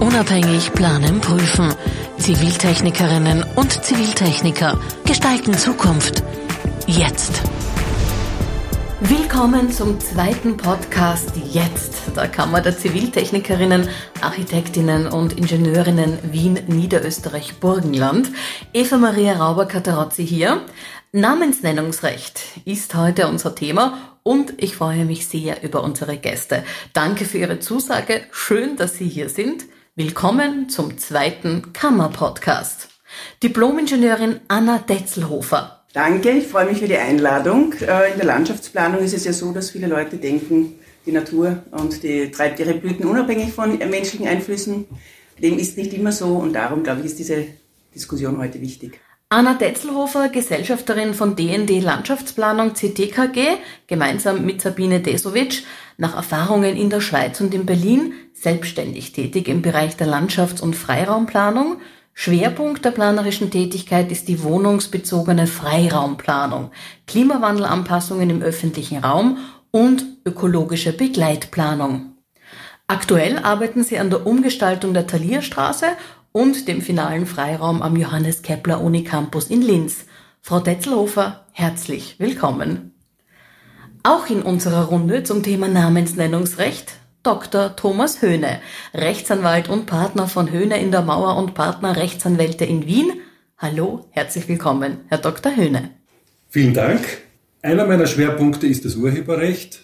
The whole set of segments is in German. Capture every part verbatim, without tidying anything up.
Unabhängig planen, prüfen. Ziviltechnikerinnen und Ziviltechniker gestalten Zukunft. Jetzt. Willkommen zum zweiten Podcast Jetzt. Der Kammer der Ziviltechnikerinnen, Architektinnen und Ingenieurinnen Wien, Niederösterreich, Burgenland. Eva-Maria Rauber-Cattarozzi hier. Namensnennungsrecht ist heute unser Thema und ich freue mich sehr über unsere Gäste. Danke für Ihre Zusage. Schön, dass Sie hier sind. Willkommen zum zweiten Kammer-Podcast. Diplom-Ingenieurin Anna Detzlhofer. Danke, ich freue mich für die Einladung. In der Landschaftsplanung ist es ja so, dass viele Leute denken, die Natur und die treibt ihre Blüten unabhängig von menschlichen Einflüssen. Dem ist nicht immer so und darum, glaube ich, ist diese Diskussion heute wichtig. Anna Detzlhofer, Gesellschafterin von D n D Landschaftsplanung Z T K G, gemeinsam mit Sabine Desowitsch, nach Erfahrungen in der Schweiz und in Berlin, selbstständig tätig im Bereich der Landschafts- und Freiraumplanung. Schwerpunkt der planerischen Tätigkeit ist die wohnungsbezogene Freiraumplanung, Klimawandelanpassungen im öffentlichen Raum und ökologische Begleitplanung. Aktuell arbeiten sie an der Umgestaltung der Thalierstraße und dem finalen Freiraum am Johannes-Kepler-Uni-Campus in Linz. Frau Detzlhofer, herzlich willkommen. Auch in unserer Runde zum Thema Namensnennungsrecht Doktor Thomas Höhne, Rechtsanwalt und Partner von Höhne in der Mauer und Partner Rechtsanwälte in Wien. Hallo, herzlich willkommen, Herr Doktor Höhne. Vielen Dank. Einer meiner Schwerpunkte ist das Urheberrecht.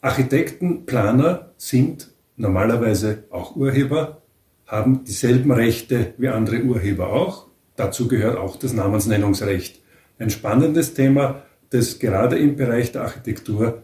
Architekten, Planer sind normalerweise auch Urheber, haben dieselben Rechte wie andere Urheber auch. Dazu gehört auch das Namensnennungsrecht. Ein spannendes Thema, das gerade im Bereich der Architektur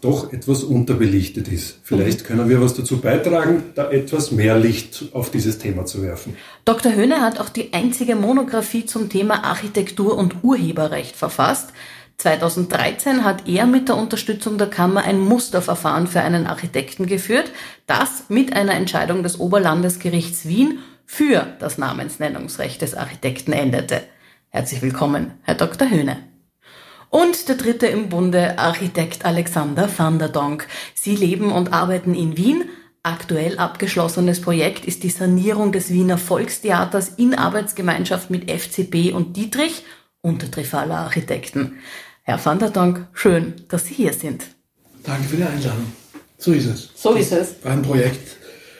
doch etwas unterbelichtet ist. Vielleicht können wir was dazu beitragen, da etwas mehr Licht auf dieses Thema zu werfen. Doktor Höhne hat auch die einzige Monographie zum Thema Architektur und Urheberrecht verfasst. zweitausenddreizehn hat er mit der Unterstützung der Kammer ein Musterverfahren für einen Architekten geführt, das mit einer Entscheidung des Oberlandesgerichts Wien für das Namensnennungsrecht des Architekten endete. Herzlich willkommen, Herr Doktor Höhne. Und der dritte im Bunde, Architekt Alexander van der Donk. Sie leben und arbeiten in Wien. Aktuell abgeschlossenes Projekt ist die Sanierung des Wiener Volkstheaters in Arbeitsgemeinschaft mit F C B und Dietrich und der Trifala Architekten. Herr van der Donk, schön, dass Sie hier sind. Danke für die Einladung. So ist es. So ist es. Das war ein Projekt,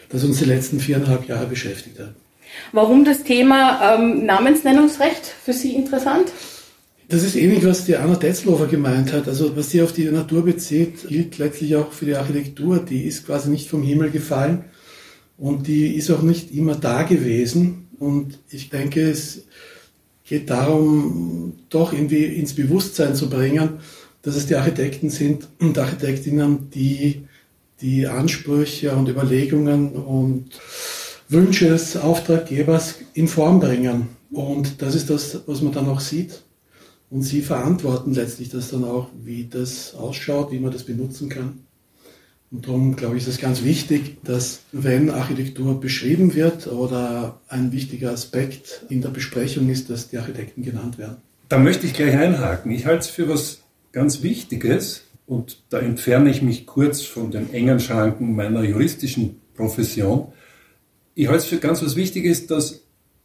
das uns die letzten viereinhalb Jahre beschäftigt hat. Warum das Thema ähm, Namensnennungsrecht für Sie interessant? Das ist ähnlich, was die Anna Detzlhofer gemeint hat. Also was sie auf die Natur bezieht, gilt letztlich auch für die Architektur. Die ist quasi nicht vom Himmel gefallen und die ist auch nicht immer da gewesen. Und ich denke, es geht darum, doch irgendwie ins Bewusstsein zu bringen, dass es die Architekten sind und Architektinnen, die die Ansprüche und Überlegungen und Wünsche des Auftraggebers in Form bringen. Und das ist das, was man dann auch sieht. Und sie verantworten letztlich das dann auch, wie das ausschaut, wie man das benutzen kann. Und darum, glaube ich, ist es ganz wichtig, dass wenn Architektur beschrieben wird oder ein wichtiger Aspekt in der Besprechung ist, dass die Architekten genannt werden. Da möchte ich gleich einhaken. Ich halte es für was ganz Wichtiges und da entferne ich mich kurz von den engen Schranken meiner juristischen Profession. Ich halte es für ganz was Wichtiges, dass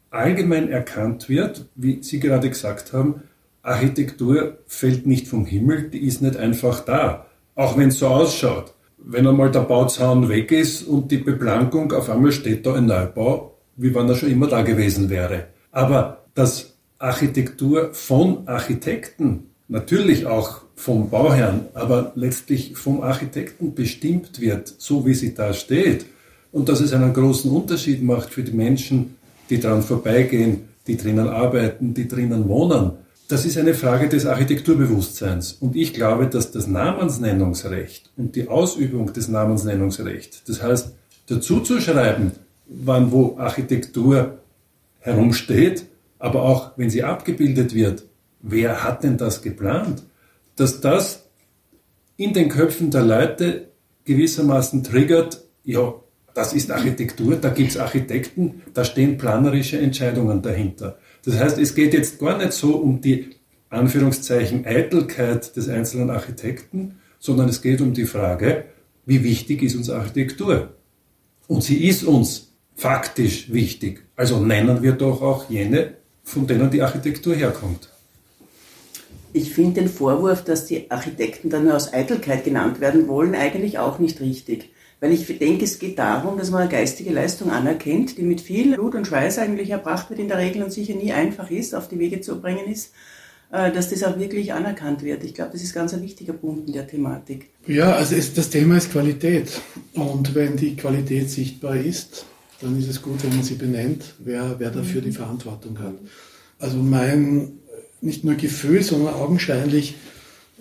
allgemein erkannt wird, wie Sie gerade gesagt haben, Architektur fällt nicht vom Himmel, die ist nicht einfach da, auch wenn es so ausschaut. Wenn einmal der Bauzaun weg ist und die Beplankung, auf einmal steht da ein Neubau, wie wenn er schon immer da gewesen wäre. Aber dass Architektur von Architekten, natürlich auch vom Bauherrn, aber letztlich vom Architekten bestimmt wird, so wie sie da steht, und dass es einen großen Unterschied macht für die Menschen, die dran vorbeigehen, die drinnen arbeiten, die drinnen wohnen, das ist eine Frage des Architekturbewusstseins und ich glaube, dass das Namensnennungsrecht und die Ausübung des Namensnennungsrechts, das heißt, dazu zu schreiben, wann wo Architektur herumsteht, aber auch, wenn sie abgebildet wird, wer hat denn das geplant, dass das in den Köpfen der Leute gewissermaßen triggert, ja, das ist Architektur, da gibt's Architekten, da stehen planerische Entscheidungen dahinter. Das heißt, es geht jetzt gar nicht so um die, Anführungszeichen, Eitelkeit des einzelnen Architekten, sondern es geht um die Frage, wie wichtig ist uns Architektur? Und sie ist uns faktisch wichtig. Also nennen wir doch auch jene, von denen die Architektur herkommt. Ich finde den Vorwurf, dass die Architekten dann nur aus Eitelkeit genannt werden wollen, eigentlich auch nicht richtig. Weil ich denke, es geht darum, dass man eine geistige Leistung anerkennt, die mit viel Blut und Schweiß eigentlich erbracht wird in der Regel und sicher nie einfach ist, auf die Wege zu bringen ist, dass das auch wirklich anerkannt wird. Ich glaube, das ist ganz ein wichtiger Punkt in der Thematik. Ja, also es, das Thema ist Qualität. Und wenn die Qualität sichtbar ist, dann ist es gut, wenn man sie benennt, wer, wer dafür die Verantwortung hat. Also mein... nicht nur Gefühl, sondern augenscheinlich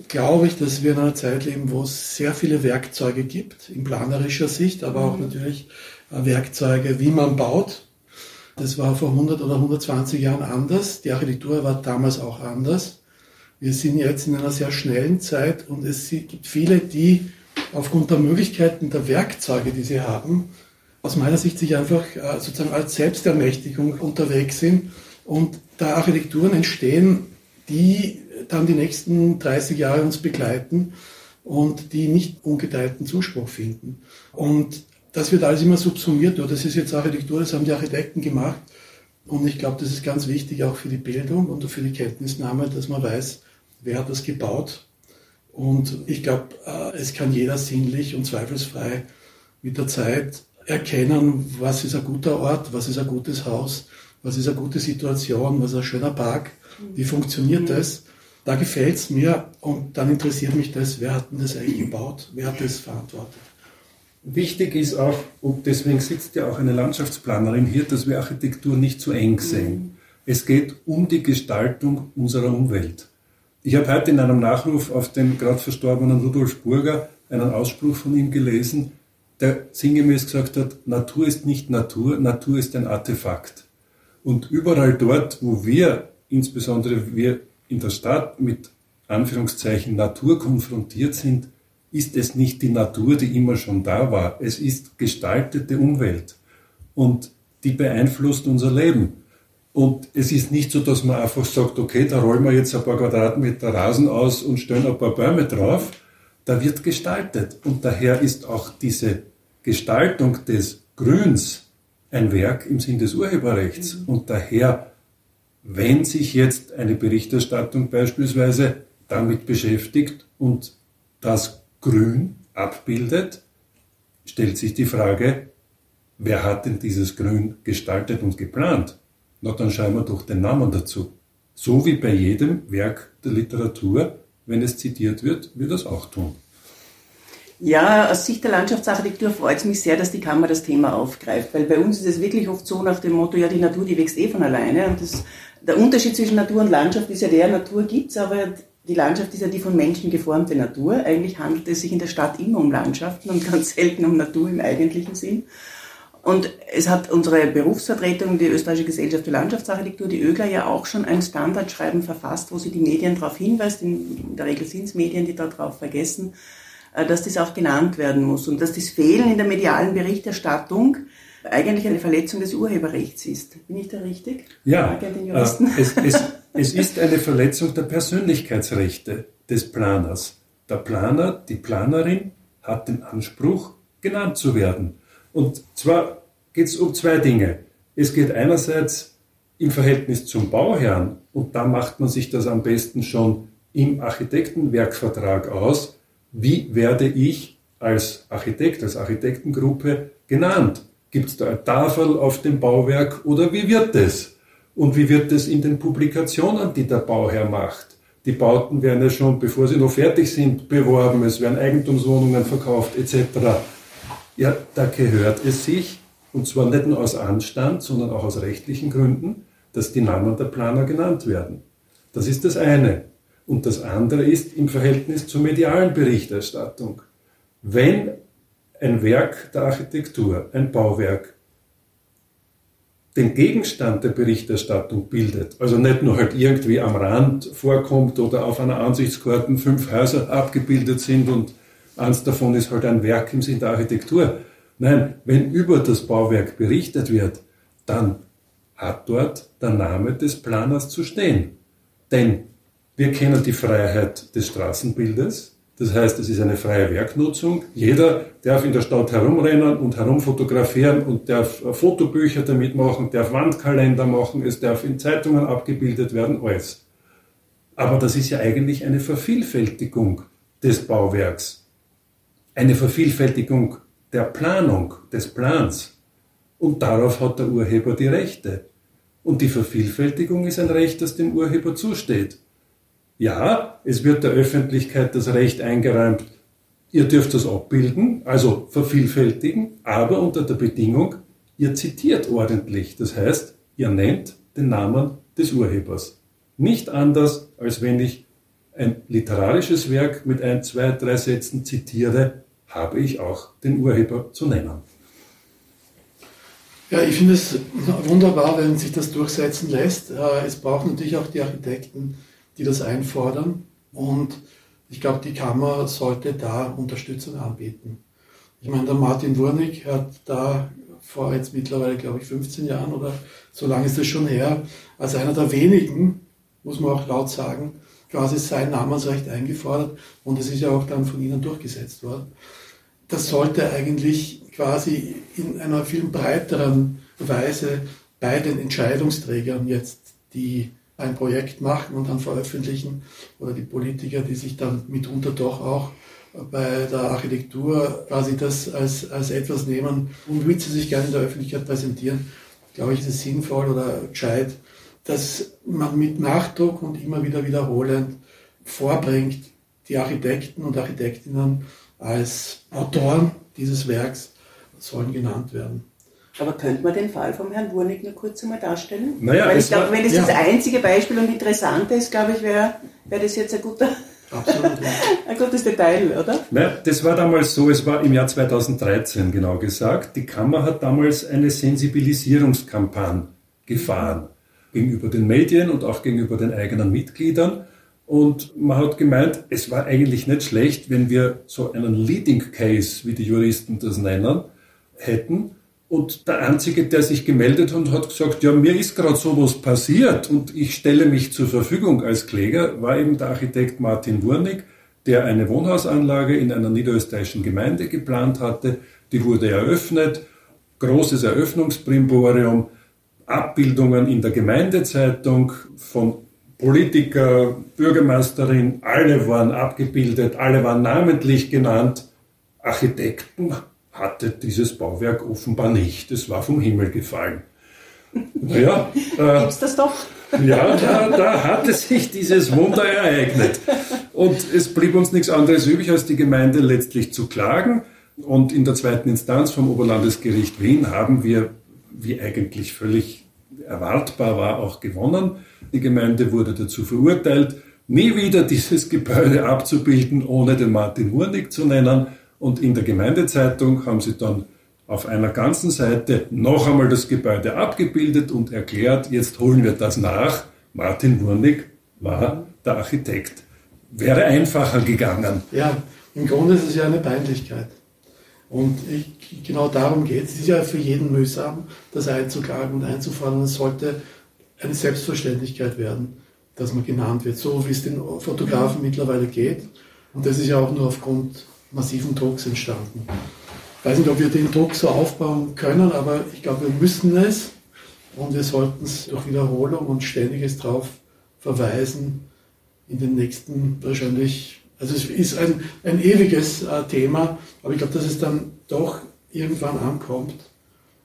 glaube ich, dass wir in einer Zeit leben, wo es sehr viele Werkzeuge gibt, in planerischer Sicht, aber auch natürlich Werkzeuge, wie man baut. Das war vor hundert oder hundertzwanzig Jahren anders. Die Architektur war damals auch anders. Wir sind jetzt in einer sehr schnellen Zeit und es gibt viele, die aufgrund der Möglichkeiten der Werkzeuge, die sie haben, aus meiner Sicht sich einfach sozusagen als Selbstermächtigung unterwegs sind und da Architekturen entstehen, die dann die nächsten dreißig Jahre uns begleiten und die nicht ungeteilten Zuspruch finden. Und das wird alles immer subsumiert, oh, das ist jetzt Architektur, das haben die Architekten gemacht. Und ich glaube, das ist ganz wichtig auch für die Bildung und für die Kenntnisnahme, dass man weiß, wer hat das gebaut. Und ich glaube, es kann jeder sinnlich und zweifelsfrei mit der Zeit erkennen, was ist ein guter Ort, was ist ein gutes Haus, was ist eine gute Situation, was ist ein schöner Park, wie funktioniert das, da gefällt es mir und dann interessiert mich das, wer hat denn das eigentlich gebaut, wer hat das verantwortet. Wichtig ist auch, und deswegen sitzt ja auch eine Landschaftsplanerin hier, dass wir Architektur nicht zu eng sehen. Es geht um die Gestaltung unserer Umwelt. Ich habe heute in einem Nachruf auf den gerade verstorbenen Rudolf Burger einen Ausspruch von ihm gelesen, der sinngemäß gesagt hat, Natur ist nicht Natur, Natur ist ein Artefakt. Und überall dort, wo wir, insbesondere wir in der Stadt, mit Anführungszeichen Natur konfrontiert sind, ist es nicht die Natur, die immer schon da war. Es ist gestaltete Umwelt und die beeinflusst unser Leben. Und es ist nicht so, dass man einfach sagt, okay, da rollen wir jetzt ein paar Quadratmeter Rasen aus und stellen ein paar Bäume drauf. Da wird gestaltet und daher ist auch diese Gestaltung des Grüns ein Werk im Sinn des Urheberrechts. Mhm. Und daher, wenn sich jetzt eine Berichterstattung beispielsweise damit beschäftigt und das Grün abbildet, stellt sich die Frage, wer hat denn dieses Grün gestaltet und geplant? Na, dann schauen wir doch den Namen dazu. So wie bei jedem Werk der Literatur, wenn es zitiert wird, wird das auch tun. Ja, aus Sicht der Landschaftsarchitektur freut es mich sehr, dass die Kammer das Thema aufgreift, weil bei uns ist es wirklich oft so nach dem Motto, ja, die Natur, die wächst eh von alleine. Und das, der Unterschied zwischen Natur und Landschaft ist ja der, Natur gibt's, aber die Landschaft ist ja die von Menschen geformte Natur. Eigentlich handelt es sich in der Stadt immer um Landschaften und ganz selten um Natur im eigentlichen Sinn. Und es hat unsere Berufsvertretung, die Österreichische Gesellschaft für Landschaftsarchitektur, die ÖGLA, ja auch schon ein Standardschreiben verfasst, wo sie die Medien darauf hinweist, in der Regel sind es Medien, die darauf vergessen, dass das auch genannt werden muss und dass das Fehlen in der medialen Berichterstattung eigentlich eine Verletzung des Urheberrechts ist. Bin ich da richtig? Ja, äh, es, es, es ist eine Verletzung der Persönlichkeitsrechte des Planers. Der Planer, die Planerin hat den Anspruch, genannt zu werden. Und zwar geht es um zwei Dinge. Es geht einerseits im Verhältnis zum Bauherrn und da macht man sich das am besten schon im Architektenwerkvertrag aus, wie werde ich als Architekt, als Architektengruppe genannt? Gibt es da eine Tafel auf dem Bauwerk oder wie wird das? Und wie wird das in den Publikationen, die der Bauherr macht? Die Bauten werden ja schon, bevor sie noch fertig sind, beworben, es werden Eigentumswohnungen verkauft et cetera. Ja, da gehört es sich, und zwar nicht nur aus Anstand, sondern auch aus rechtlichen Gründen, dass die Namen der Planer genannt werden. Das ist das eine. Und das andere ist im Verhältnis zur medialen Berichterstattung. Wenn ein Werk der Architektur, ein Bauwerk, den Gegenstand der Berichterstattung bildet, also nicht nur halt irgendwie am Rand vorkommt oder auf einer Ansichtskarte fünf Häuser abgebildet sind und eins davon ist halt ein Werk im Sinn der Architektur. Nein, wenn über das Bauwerk berichtet wird, dann hat dort der Name des Planers zu stehen. Denn wir kennen die Freiheit des Straßenbildes, Das heißt, es ist eine freie Werknutzung. Jeder darf in der Stadt herumrennen und herumfotografieren und darf Fotobücher damit machen, darf Wandkalender machen, es darf in Zeitungen abgebildet werden, alles. Aber das ist ja eigentlich eine Vervielfältigung des Bauwerks, eine Vervielfältigung der Planung, des Plans. Und darauf hat der Urheber die Rechte. Und die Vervielfältigung ist ein Recht, das dem Urheber zusteht. Ja, es wird der Öffentlichkeit das Recht eingeräumt, ihr dürft das abbilden, also vervielfältigen, aber unter der Bedingung, ihr zitiert ordentlich. Das heißt, ihr nennt den Namen des Urhebers. Nicht anders, als wenn ich ein literarisches Werk mit ein, zwei, drei Sätzen zitiere, habe ich auch den Urheber zu nennen. Ja, ich finde es wunderbar, wenn sich das durchsetzen lässt. Es braucht natürlich auch die Architekten, die das einfordern, und ich glaube, die Kammer sollte da Unterstützung anbieten. Ich meine, der Martin Wurnig hat da vor jetzt mittlerweile, glaube ich, fünfzehn Jahren oder so lange ist es schon her, als einer der wenigen, muss man auch laut sagen, quasi sein Namensrecht eingefordert, und es ist ja auch dann von Ihnen durchgesetzt worden. Das sollte eigentlich quasi in einer viel breiteren Weise bei den Entscheidungsträgern jetzt, die ein Projekt machen und dann veröffentlichen, oder die Politiker, die sich dann mitunter doch auch bei der Architektur quasi das als, als etwas nehmen, womit sie sich gerne in der Öffentlichkeit präsentieren, glaube ich, ist es sinnvoll oder gescheit, dass man mit Nachdruck und immer wieder wiederholend vorbringt, die Architekten und Architektinnen als Autoren dieses Werks sollen genannt werden. Aber könnte man den Fall vom Herrn Wurnig nur kurz einmal darstellen? Naja, weil ich glaube, wenn das ja. das einzige Beispiel und Interessante ist, glaube ich, wäre wär das jetzt ein, guter, ein gutes Detail, oder? Nein, das war damals so, es war im Jahr zweitausenddreizehn genau gesagt, die Kammer hat damals eine Sensibilisierungskampagne gefahren, gegenüber den Medien und auch gegenüber den eigenen Mitgliedern. Und man hat gemeint, es war eigentlich nicht schlecht, wenn wir so einen Leading Case, wie die Juristen das nennen, hätten. Und der Einzige, der sich gemeldet hat und hat gesagt, ja, mir ist gerade sowas passiert und ich stelle mich zur Verfügung als Kläger, war eben der Architekt Martin Wurnig, der eine Wohnhausanlage in einer niederösterreichischen Gemeinde geplant hatte. Die wurde eröffnet, großes Eröffnungsbrimborium, Abbildungen in der Gemeindezeitung von Politiker, Bürgermeisterin, alle waren abgebildet, alle waren namentlich genannt. Architekten hatte dieses Bauwerk offenbar nicht. Es war vom Himmel gefallen. Naja, äh, gibt's das doch? Ja, da, da hatte sich dieses Wunder ereignet. Und es blieb uns nichts anderes übrig, als die Gemeinde letztlich zu klagen. Und in der zweiten Instanz vom Oberlandesgericht Wien haben wir, wie eigentlich völlig erwartbar war, auch gewonnen. Die Gemeinde wurde dazu verurteilt, nie wieder dieses Gebäude abzubilden, ohne den Martin Wurnig zu nennen. Und in der Gemeindezeitung haben sie dann auf einer ganzen Seite noch einmal das Gebäude abgebildet und erklärt, jetzt holen wir das nach. Martin Wurnig war der Architekt. Wäre einfacher gegangen. Ja, im Grunde ist es ja eine Peinlichkeit. Und ich, genau darum geht es. Es ist ja für jeden mühsam, das einzuklagen und einzufordern. Es sollte eine Selbstverständlichkeit werden, dass man genannt wird, so wie es den Fotografen mittlerweile geht. Und das ist ja auch nur aufgrund massiven Drucks entstanden. Ich weiß nicht, ob wir den Druck so aufbauen können, aber ich glaube, wir müssen es, und wir sollten es durch Wiederholung und ständiges darauf verweisen in den nächsten wahrscheinlich, also es ist ein, ein ewiges äh, Thema, aber ich glaube, dass es dann doch irgendwann ankommt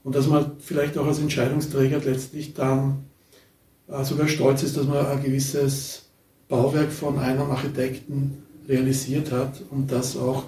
und dass man vielleicht auch als Entscheidungsträger letztlich dann äh, sogar stolz ist, dass man ein gewisses Bauwerk von einem Architekten realisiert hat und das auch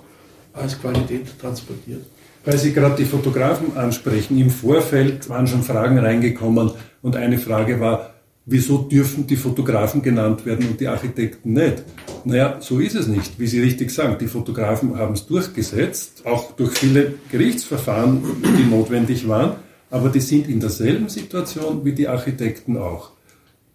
als Qualität transportiert. Weil Sie gerade die Fotografen ansprechen, im Vorfeld waren schon Fragen reingekommen und eine Frage war, wieso dürfen die Fotografen genannt werden und die Architekten nicht? Naja, so ist es nicht, wie Sie richtig sagen. Die Fotografen haben es durchgesetzt, auch durch viele Gerichtsverfahren, die notwendig waren, aber die sind in derselben Situation wie die Architekten auch.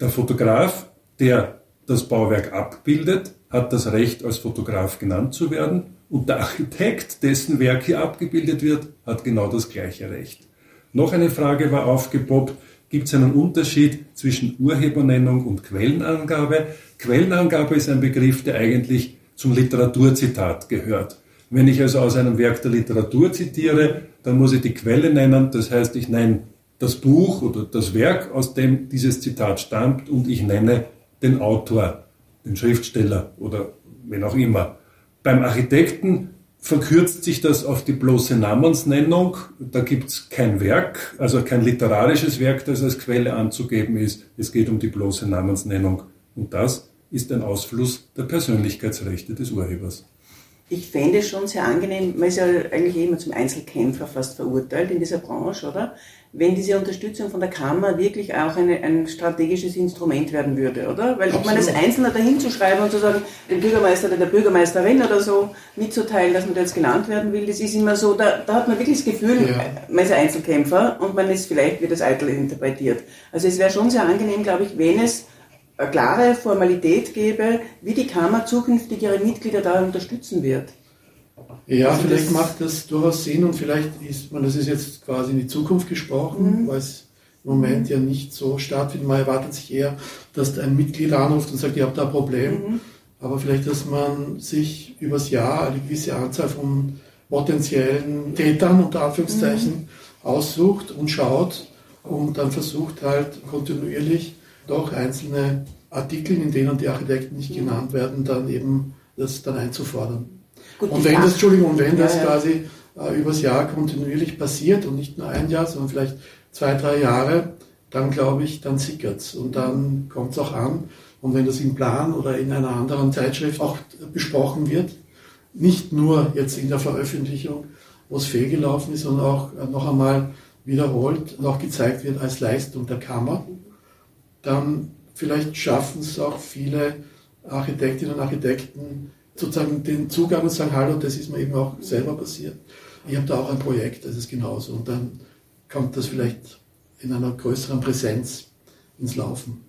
Der Fotograf, der das Bauwerk abbildet, hat das Recht, als Fotograf genannt zu werden, und der Architekt, dessen Werk hier abgebildet wird, hat genau das gleiche Recht. Noch eine Frage war aufgepoppt, gibt es einen Unterschied zwischen Urhebernennung und Quellenangabe? Quellenangabe ist ein Begriff, der eigentlich zum Literaturzitat gehört. Wenn ich also aus einem Werk der Literatur zitiere, dann muss ich die Quelle nennen, das heißt, ich nenne das Buch oder das Werk, aus dem dieses Zitat stammt, und ich nenne den Autor, den Schriftsteller oder wen auch immer. Beim Architekten verkürzt sich das auf die bloße Namensnennung. Da gibt es kein Werk, also kein literarisches Werk, das als Quelle anzugeben ist. Es geht um die bloße Namensnennung. Und das ist ein Ausfluss der Persönlichkeitsrechte des Urhebers. Ich fände es schon sehr angenehm, man ist ja eigentlich immer zum Einzelkämpfer fast verurteilt in dieser Branche, oder? Wenn diese Unterstützung von der Kammer wirklich auch eine, ein strategisches Instrument werden würde, oder? Weil ob man das Einzelne dahin zu schreiben und zu sagen, dem Bürgermeister oder der Bürgermeisterin oder so mitzuteilen, dass man da jetzt genannt werden will, das ist immer so, da, da hat man wirklich das Gefühl, ja, man ist ein Einzelkämpfer und man ist vielleicht, wird das eitel interpretiert. Also es wäre schon sehr angenehm, glaube ich, wenn es eine klare Formalität gäbe, wie die Kammer zukünftig ihre Mitglieder da unterstützen wird. Ja, also vielleicht das macht das durchaus Sinn und vielleicht ist man, das ist jetzt quasi in die Zukunft gesprochen, mhm, weil es im Moment ja nicht so stattfindet. Man erwartet sich eher, dass ein Mitglied anruft und sagt, ich habe da ein Problem. Mhm. Aber vielleicht, dass man sich übers Jahr eine gewisse Anzahl von potenziellen Tätern unter Anführungszeichen mhm. aussucht und schaut und dann versucht halt kontinuierlich doch einzelne Artikel, in denen die Architekten nicht genannt werden, dann eben das dann einzufordern. Gut, und wenn das, Entschuldigung, und wenn das ja, ja. quasi äh, übers Jahr kontinuierlich passiert und nicht nur ein Jahr, sondern vielleicht zwei, drei Jahre, dann glaube ich, dann sickert's und dann kommt es auch an. Und wenn das im Plan oder in einer anderen Zeitschrift auch besprochen wird, nicht nur jetzt in der Veröffentlichung, wo es fehlgelaufen ist, sondern auch äh, noch einmal wiederholt und auch gezeigt wird als Leistung der Kammer, dann vielleicht schaffen es auch viele Architektinnen und Architekten sozusagen den Zugang und sagen, hallo, das ist mir eben auch selber passiert. Ich habe da auch ein Projekt, das ist genauso. Und dann kommt das vielleicht in einer größeren Präsenz ins Laufen.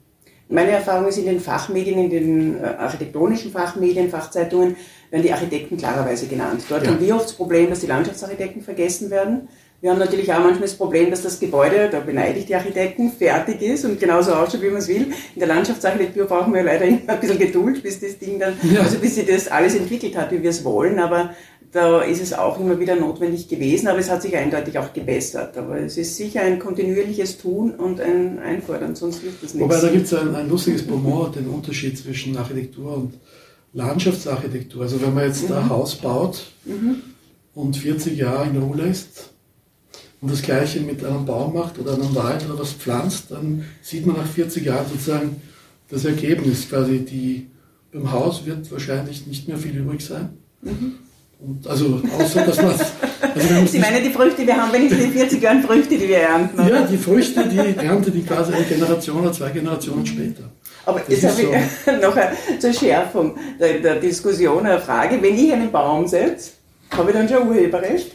Meine Erfahrung ist, in den Fachmedien, in den architektonischen Fachmedien, Fachzeitungen, werden die Architekten klarerweise genannt. Dort ja. haben wir oft das Problem, dass die Landschaftsarchitekten vergessen werden. Wir haben natürlich auch manchmal das Problem, dass das Gebäude, da beneide ich die Architekten, fertig ist und genauso ausschaut, wie man es will. In der Landschaftsarchitektur brauchen wir leider immer ein bisschen Geduld, bis das Ding dann, ja. also bis sich das alles entwickelt hat, wie wir es wollen. Aber da ist es auch immer wieder notwendig gewesen, aber es hat sich eindeutig auch gebessert. Aber es ist sicher ein kontinuierliches Tun und ein Einfordern, sonst hilft das nichts. Wobei, da gibt es ein, ein lustiges Bonmot, den Unterschied zwischen Architektur und Landschaftsarchitektur. Also wenn man jetzt mhm. ein Haus baut mhm. und vierzig Jahre in Ruhe lässt, und das Gleiche mit einem Baum macht oder einem Wald oder was pflanzt, dann sieht man nach vierzig Jahren sozusagen das Ergebnis. Quasi die, beim Haus wird wahrscheinlich nicht mehr viel übrig sein. Mhm. Und also außer, dass man... Also Sie meinen die Früchte, wir haben wenigstens in vierzig Jahren Früchte, die wir ernten, oder? Ja, die Früchte, die ernte die quasi eine Generation oder zwei Generationen später. Aber das jetzt habe so ich noch eine, zur Schärfung der, der Diskussion eine Frage. Wenn ich einen Baum setze, habe ich dann schon Urheberrecht?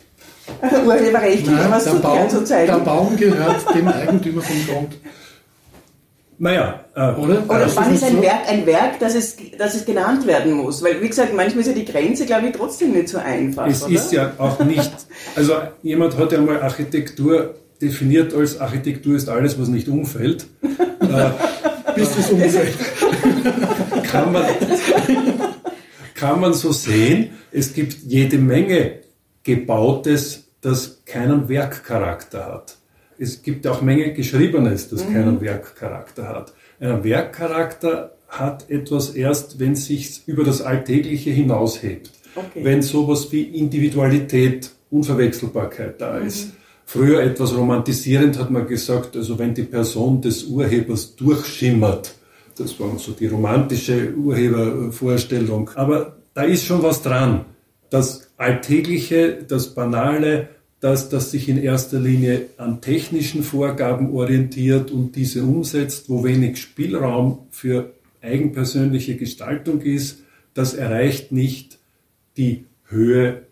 Urheberrecht, was zu Baum, zu zeigen. Der Baum gehört dem Eigentümer vom Grund. Naja, äh, oder? Oder wann ist ein so? Werk ein Werk, dass es, dass es genannt werden muss? Weil, wie gesagt, manchmal ist ja die Grenze, glaube ich, trotzdem nicht so einfach. Es oder? Ist ja auch nicht. Also, jemand hat ja mal Architektur definiert als Architektur ist alles, was nicht umfällt. äh, Bis es umfällt. kann, man, kann man so sehen, es gibt jede Menge Gebautes, das keinen Werkcharakter hat. Es gibt auch Menge Geschriebenes, das mhm. keinen Werkcharakter hat. Ein Werkcharakter hat etwas erst, wenn es sich über das Alltägliche hinaushebt. Okay. Wenn sowas wie Individualität, Unverwechselbarkeit da mhm. ist. Früher etwas romantisierend hat man gesagt, also wenn die Person des Urhebers durchschimmert. Das war so die romantische Urhebervorstellung. Aber da ist schon was dran. Das Alltägliche, das Banale, das, das sich in erster Linie an technischen Vorgaben orientiert und diese umsetzt, wo wenig Spielraum für eigenpersönliche Gestaltung ist, das erreicht nicht die Höhe,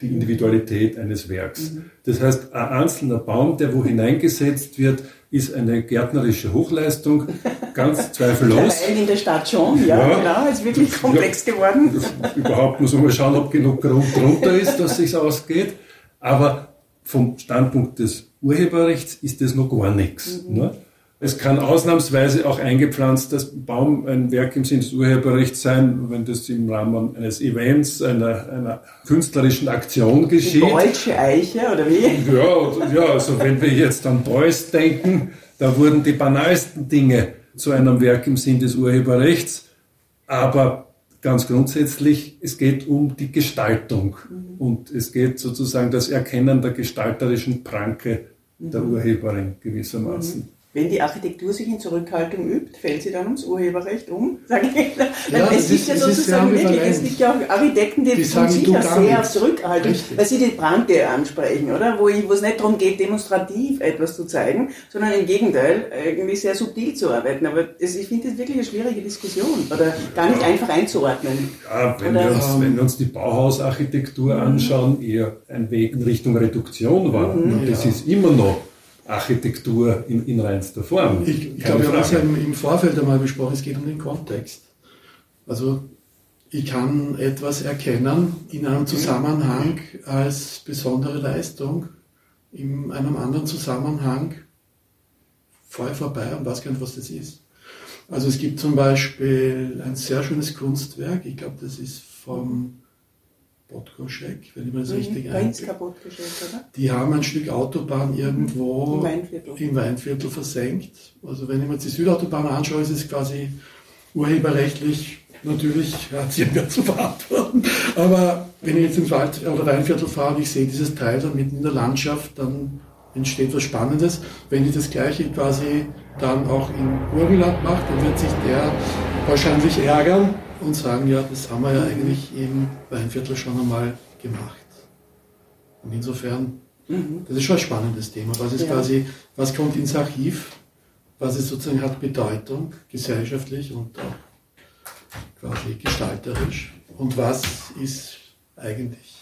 die Individualität eines Werks. Mhm. Das heißt, ein einzelner Baum, der wo hineingesetzt wird, ist eine gärtnerische Hochleistung, ganz zweifellos. Allein in der Stadt schon, ja, ja. genau, ist wirklich komplex ja, geworden. Das, überhaupt muss man mal schauen, ob genug Grund drunter ist, dass es sich ausgeht. Aber vom Standpunkt des Urheberrechts ist das noch gar nichts. Mhm. Ne? Es kann ausnahmsweise auch eingepflanztes Baum ein Werk im Sinne des Urheberrechts sein, wenn das im Rahmen eines Events, einer, einer künstlerischen Aktion geschieht. Die deutsche Eiche, oder wie? Ja, ja, also wenn wir jetzt an Beuys denken, da wurden die banalsten Dinge zu einem Werk im Sinne des Urheberrechts. Aber ganz grundsätzlich, es geht um die Gestaltung. Mhm. Und es geht sozusagen das Erkennen der gestalterischen Pranke der mhm. Urheberin gewissermaßen. Mhm. Wenn die Architektur sich in Zurückhaltung übt, fällt sie dann ums Urheberrecht um? Sage ich. Ja, es ist ja sozusagen wirklich, es gibt ja auch Architekten, die, die sagen, sich ja sehr auf Zurückhaltung, weil sie die Pranke ansprechen, oder? Wo es nicht darum geht, demonstrativ etwas zu zeigen, sondern im Gegenteil, irgendwie sehr subtil zu arbeiten. Aber das, ich finde das wirklich eine schwierige Diskussion, oder gar nicht ja. einfach einzuordnen. Ja, wenn wir, uns, wenn wir uns die Bauhausarchitektur mhm. anschauen, eher ein Weg in Richtung Reduktion war. Mhm. Und das ja. ist immer noch Architektur in, in reinster Form. Ich, ich glaube, wir haben es ja im Vorfeld einmal besprochen, es geht um den Kontext. Also ich kann etwas erkennen in einem Zusammenhang als besondere Leistung, in einem anderen Zusammenhang vorher vorbei und weiß gar nicht, was das ist. Also es gibt zum Beispiel ein sehr schönes Kunstwerk, ich glaube, das ist vom Potko-Scheck, wenn ich mir das mhm, richtig einsehe. Die haben ein Stück Autobahn irgendwo im Weinviertel. im Weinviertel versenkt. Also wenn ich mir jetzt die Südautobahn anschaue, ist es quasi urheberrechtlich, natürlich hat sie irgendwer zu verantworten. Aber wenn ich jetzt im Wald oder Weinviertel fahre und ich sehe dieses Teil dann mitten in der Landschaft, dann entsteht was Spannendes. Wenn ich das Gleiche quasi dann auch im Burgenland mache, dann wird sich der wahrscheinlich ärgern und sagen, ja, das haben wir ja eigentlich im Weinviertel schon einmal gemacht. Und insofern, mhm. das ist schon ein spannendes Thema. Was ist ja. quasi, was kommt ins Archiv, was es sozusagen hat Bedeutung, gesellschaftlich und auch quasi gestalterisch. Und was ist eigentlich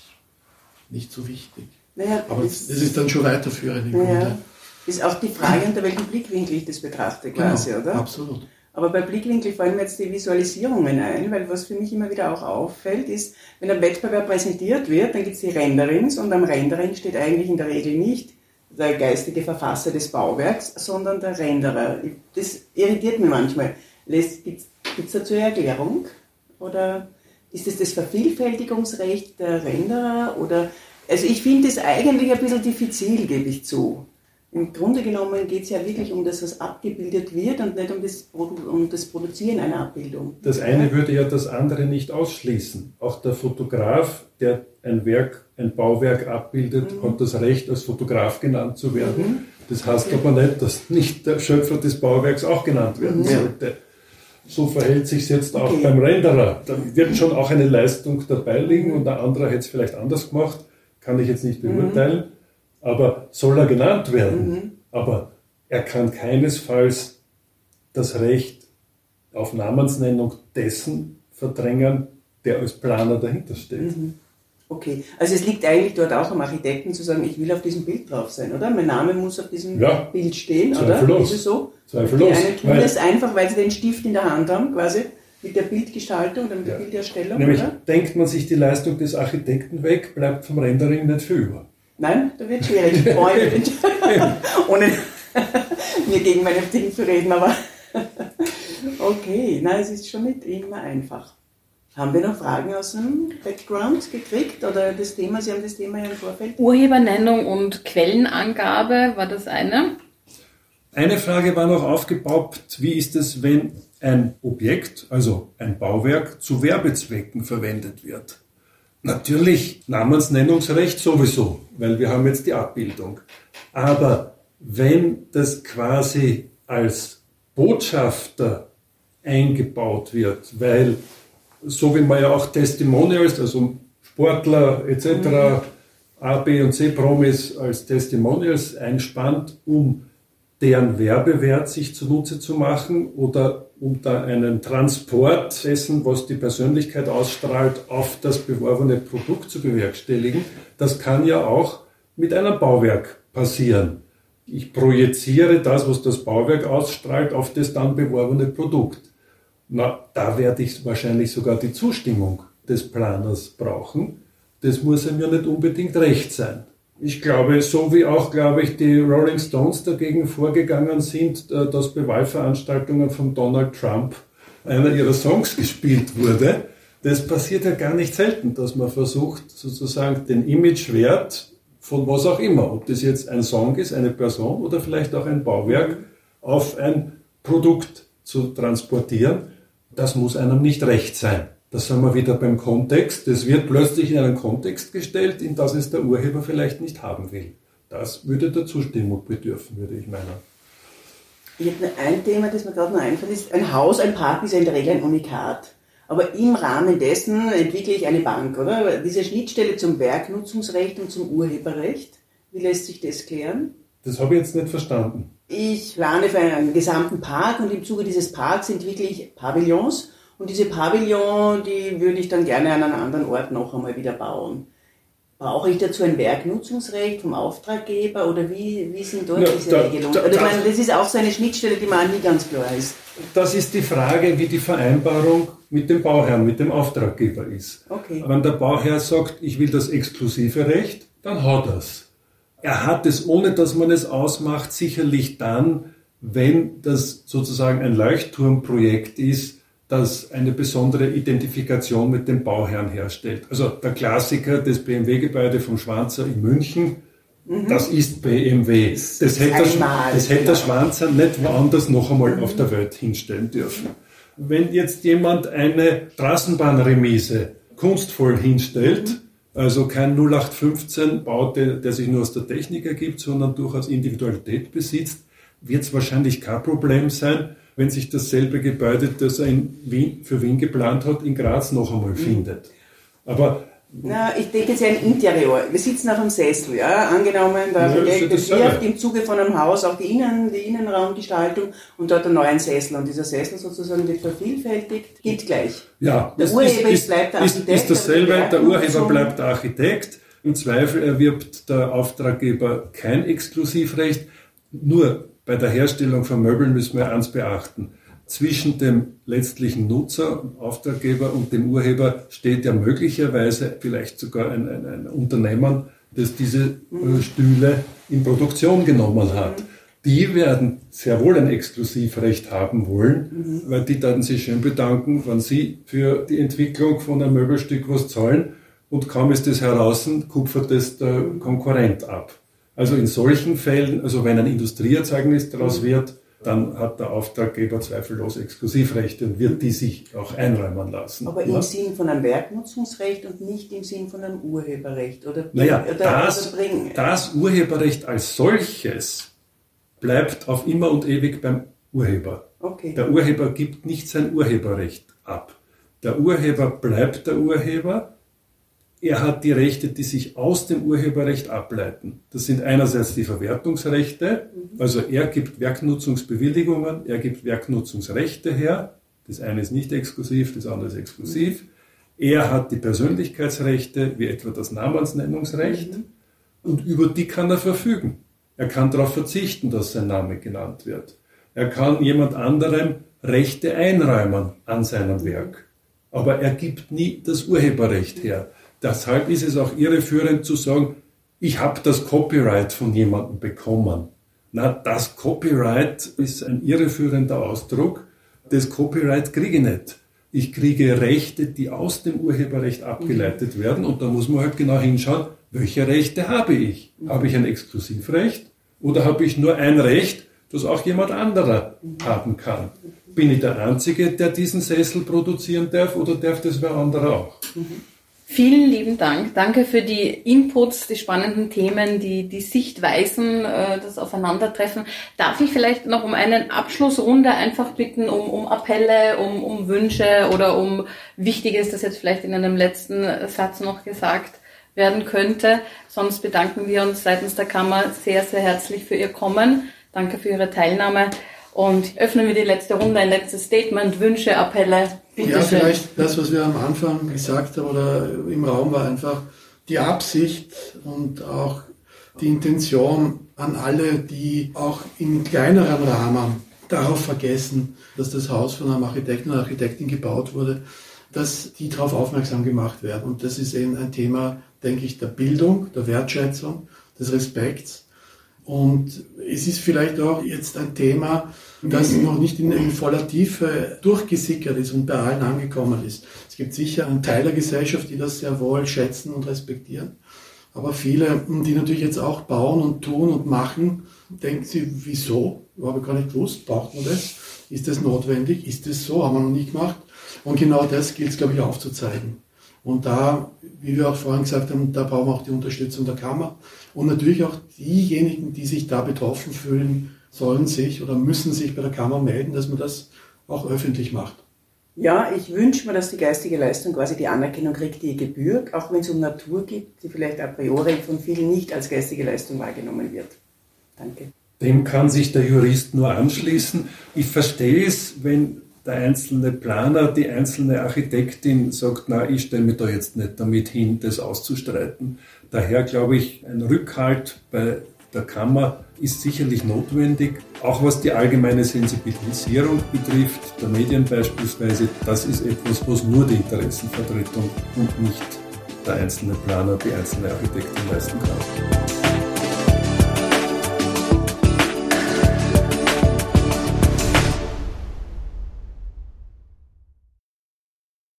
nicht so wichtig. Naja, aber das, das ist dann schon weiterführend im naja, Grunde. Ist auch die Frage, unter welchem Blickwinkel ich das betrachte, quasi, genau, oder? Absolut. Aber bei Blickwinkel fallen mir jetzt die Visualisierungen ein, weil was für mich immer wieder auch auffällt, ist, wenn ein Wettbewerb präsentiert wird, dann gibt es die Renderings und am Rendering steht eigentlich in der Regel nicht der geistige Verfasser des Bauwerks, sondern der Renderer. Das irritiert mich manchmal. Gibt es dazu eine Erklärung? Oder ist es das, das Vervielfältigungsrecht der Renderer? Oder, also ich finde es eigentlich ein bisschen diffizil, gebe ich zu. Im Grunde genommen geht es ja wirklich um das, was abgebildet wird und nicht um das, Produ- um das Produzieren einer Abbildung. Das eine würde ja das andere nicht ausschließen. Auch der Fotograf, der ein Werk, ein Bauwerk abbildet, mhm. hat das Recht, als Fotograf genannt zu werden. Mhm. Das heißt aber nicht, dass nicht der Schöpfer des Bauwerks auch genannt werden mhm. sollte. So verhält sich es jetzt auch okay. beim Renderer. Da wird schon auch eine Leistung dabei liegen und der andere hätte es vielleicht anders gemacht. Kann ich jetzt nicht beurteilen. Mhm. Aber soll er genannt werden, mhm. aber er kann keinesfalls das Recht auf Namensnennung dessen verdrängen, der als Planer dahinter steht. Mhm. Okay, also es liegt eigentlich dort auch am Architekten zu sagen, ich will auf diesem Bild drauf sein, oder? Mein Name muss auf diesem ja. Bild stehen, Zweifellos. Oder? Ist es so? Zweifellos. Die einen tun weil das einfach, weil sie den Stift in der Hand haben, quasi mit der Bildgestaltung oder mit ja. der Bilderstellung, nämlich oder? Denkt man sich die Leistung des Architekten weg, bleibt vom Rendering nicht viel über. Nein, da wird schwierig. Bäume, ohne mir gegen meine Dinge zu reden, aber okay, nein, es ist schon nicht immer einfach. Haben wir noch Fragen aus dem Background gekriegt oder das Thema, Sie haben das Thema ja im Vorfeld? Urhebernennung und Quellenangabe war das eine. Eine Frage war noch aufgepoppt, wie ist es, wenn ein Objekt, also ein Bauwerk, zu Werbezwecken verwendet wird? Natürlich Namensnennungsrecht sowieso, weil wir haben jetzt die Abbildung. Aber wenn das quasi als Botschafter eingebaut wird, weil so wie man ja auch Testimonials, also Sportler et cetera, mhm. A, B und C Promis als Testimonials einspannt, um deren Werbewert sich zunutze zu machen oder um da einen Transport dessen, was die Persönlichkeit ausstrahlt, auf das beworbene Produkt zu bewerkstelligen, das kann ja auch mit einem Bauwerk passieren. Ich projiziere das, was das Bauwerk ausstrahlt, auf das dann beworbene Produkt. Na, da werde ich wahrscheinlich sogar die Zustimmung des Planers brauchen. Das muss ja mir nicht unbedingt recht sein. Ich glaube, so wie auch, glaube ich, die Rolling Stones dagegen vorgegangen sind, dass bei Wahlveranstaltungen von Donald Trump einer ihrer Songs gespielt wurde. Das passiert ja gar nicht selten, dass man versucht, sozusagen den Imagewert von was auch immer, ob das jetzt ein Song ist, eine Person oder vielleicht auch ein Bauwerk, auf ein Produkt zu transportieren. Das muss einem nicht recht sein. Das sind wir wieder beim Kontext. Das wird plötzlich in einen Kontext gestellt, in das es der Urheber vielleicht nicht haben will. Das würde der Zustimmung bedürfen, würde ich meinen. Ich habe noch ein Thema, das mir gerade noch einfällt, ist ein Haus, ein Park ist ja in der Regel ein Unikat. Aber im Rahmen dessen entwickle ich eine Bank, oder? Diese Schnittstelle zum Werknutzungsrecht und zum Urheberrecht, wie lässt sich das klären? Das habe ich jetzt nicht verstanden. Ich plane für einen gesamten Park und im Zuge dieses Parks entwickle ich Pavillons. Und diese Pavillon, die würde ich dann gerne an einem anderen Ort noch einmal wieder bauen. Brauche ich dazu ein Werknutzungsrecht vom Auftraggeber oder wie, wie sind dort ja, diese da, Regelungen? Da, also ich meine, das ist auch so eine Schnittstelle, die mir auch nie ganz klar ist. Das ist die Frage, wie die Vereinbarung mit dem Bauherrn, mit dem Auftraggeber ist. Okay. Wenn der Bauherr sagt, ich will das exklusive Recht, dann hat er es. Er hat es, ohne dass man es ausmacht, sicherlich dann, wenn das sozusagen ein Leuchtturmprojekt ist, das eine besondere Identifikation mit dem Bauherrn herstellt. Also der Klassiker, das B M W-Gebäude vom Schwanzer in München, mhm. das ist B M W. Das, das hätte, einmal, das hätte ja. der Schwanzer nicht woanders noch einmal mhm. auf der Welt hinstellen dürfen. Wenn jetzt jemand eine Straßenbahnremise kunstvoll hinstellt, mhm. also kein null acht fünfzehn-Bau, der, der sich nur aus der Technik ergibt, sondern durchaus Individualität besitzt, wird es wahrscheinlich kein Problem sein, wenn sich dasselbe Gebäude, das er in Wien, für Wien geplant hat, in Graz noch einmal mhm. findet. Aber na, ich denke jetzt ein Interieur. Wir sitzen auf einem Sessel, ja, angenommen, da wird im Zuge von einem Haus auch die, Innen, die Innenraumgestaltung und dort einen neuen Sessel. Und dieser Sessel sozusagen wird vervielfältigt, geht gleich. Ja, der Urheber ist, ist, bleibt der Architekt. Ist, ist dasselbe, der, der Urheber bleibt der Architekt. Im Zweifel erwirbt der Auftraggeber kein Exklusivrecht, nur bei der Herstellung von Möbeln müssen wir eins beachten. Zwischen dem letztlichen Nutzer, Auftraggeber und dem Urheber steht ja möglicherweise vielleicht sogar ein, ein, ein Unternehmen, das diese Stühle in Produktion genommen hat. Die werden sehr wohl ein Exklusivrecht haben wollen, weil die dann sich schön bedanken, wenn sie für die Entwicklung von einem Möbelstück was zahlen und kaum ist das heraus, kupfert das der Konkurrent ab. Also in solchen Fällen, also wenn ein Industrieerzeugnis daraus wird, dann hat der Auftraggeber zweifellos Exklusivrechte und wird die sich auch einräumen lassen. Aber ja? Im Sinn von einem Werknutzungsrecht und nicht im Sinn von einem Urheberrecht? Oder, naja, oder, das, oder bringen. Das Urheberrecht als solches bleibt auf immer und ewig beim Urheber. Okay. Der Urheber gibt nicht sein Urheberrecht ab. Der Urheber bleibt der Urheber. Er hat die Rechte, die sich aus dem Urheberrecht ableiten. Das sind einerseits die Verwertungsrechte, also er gibt Werknutzungsbewilligungen, er gibt Werknutzungsrechte her. Das eine ist nicht exklusiv, das andere ist exklusiv. Er hat die Persönlichkeitsrechte, wie etwa das Namensnennungsrecht, und über die kann er verfügen. Er kann darauf verzichten, dass sein Name genannt wird. Er kann jemand anderem Rechte einräumen an seinem Werk, aber er gibt nie das Urheberrecht her. Deshalb ist es auch irreführend zu sagen, ich habe das Copyright von jemandem bekommen. Na, das Copyright ist ein irreführender Ausdruck. Das Copyright kriege ich nicht. Ich kriege Rechte, die aus dem Urheberrecht abgeleitet werden. Und da muss man halt genau hinschauen, welche Rechte habe ich? Habe ich ein Exklusivrecht oder habe ich nur ein Recht, das auch jemand anderer haben kann? Bin ich der Einzige, der diesen Sessel produzieren darf oder darf das wer anderer auch? Vielen lieben Dank. Danke für die Inputs, die spannenden Themen, die, die Sichtweisen, das Aufeinandertreffen. Darf ich vielleicht noch um eine Abschlussrunde einfach bitten, um, um Appelle, um, um Wünsche oder um Wichtiges, das jetzt vielleicht in einem letzten Satz noch gesagt werden könnte. Sonst bedanken wir uns seitens der Kammer sehr, sehr herzlich für Ihr Kommen. Danke für Ihre Teilnahme. Und öffnen wir die letzte Runde, ein letztes Statement, Wünsche, Appelle. Bitte ja, schön. Vielleicht das, was wir am Anfang gesagt haben oder im Raum war, einfach die Absicht und auch die Intention an alle, die auch in kleineren Rahmen darauf vergessen, dass das Haus von einem Architekten oder Architektin gebaut wurde, dass die darauf aufmerksam gemacht werden. Und das ist eben ein Thema, denke ich, der Bildung, der Wertschätzung, des Respekts. Und es ist vielleicht auch jetzt ein Thema, das noch nicht in, in voller Tiefe durchgesickert ist und bei allen angekommen ist. Es gibt sicher einen Teil der Gesellschaft, die das sehr wohl schätzen und respektieren. Aber viele, die natürlich jetzt auch bauen und tun und machen, denken sie, wieso? Habe ich gar nicht gewusst, braucht man das? Ist das notwendig? Ist das so? Haben wir noch nie gemacht. Und genau das gilt es, glaube ich, aufzuzeigen. Und da, wie wir auch vorhin gesagt haben, da brauchen wir auch die Unterstützung der Kammer. Und natürlich auch diejenigen, die sich da betroffen fühlen, sollen sich oder müssen sich bei der Kammer melden, dass man das auch öffentlich macht. Ja, ich wünsche mir, dass die geistige Leistung quasi die Anerkennung kriegt, die gebührt, auch wenn es um Natur geht, die vielleicht a priori von vielen nicht als geistige Leistung wahrgenommen wird. Danke. Dem kann sich der Jurist nur anschließen. Ich verstehe es, wenn der einzelne Planer, die einzelne Architektin sagt, na, ich stelle mich da jetzt nicht damit hin, das auszustreiten. Daher glaube ich, ein Rückhalt bei der Kammer ist sicherlich notwendig, auch was die allgemeine Sensibilisierung betrifft, der Medien beispielsweise. Das ist etwas, was nur die Interessenvertretung und nicht der einzelne Planer, die einzelne Architektin leisten kann.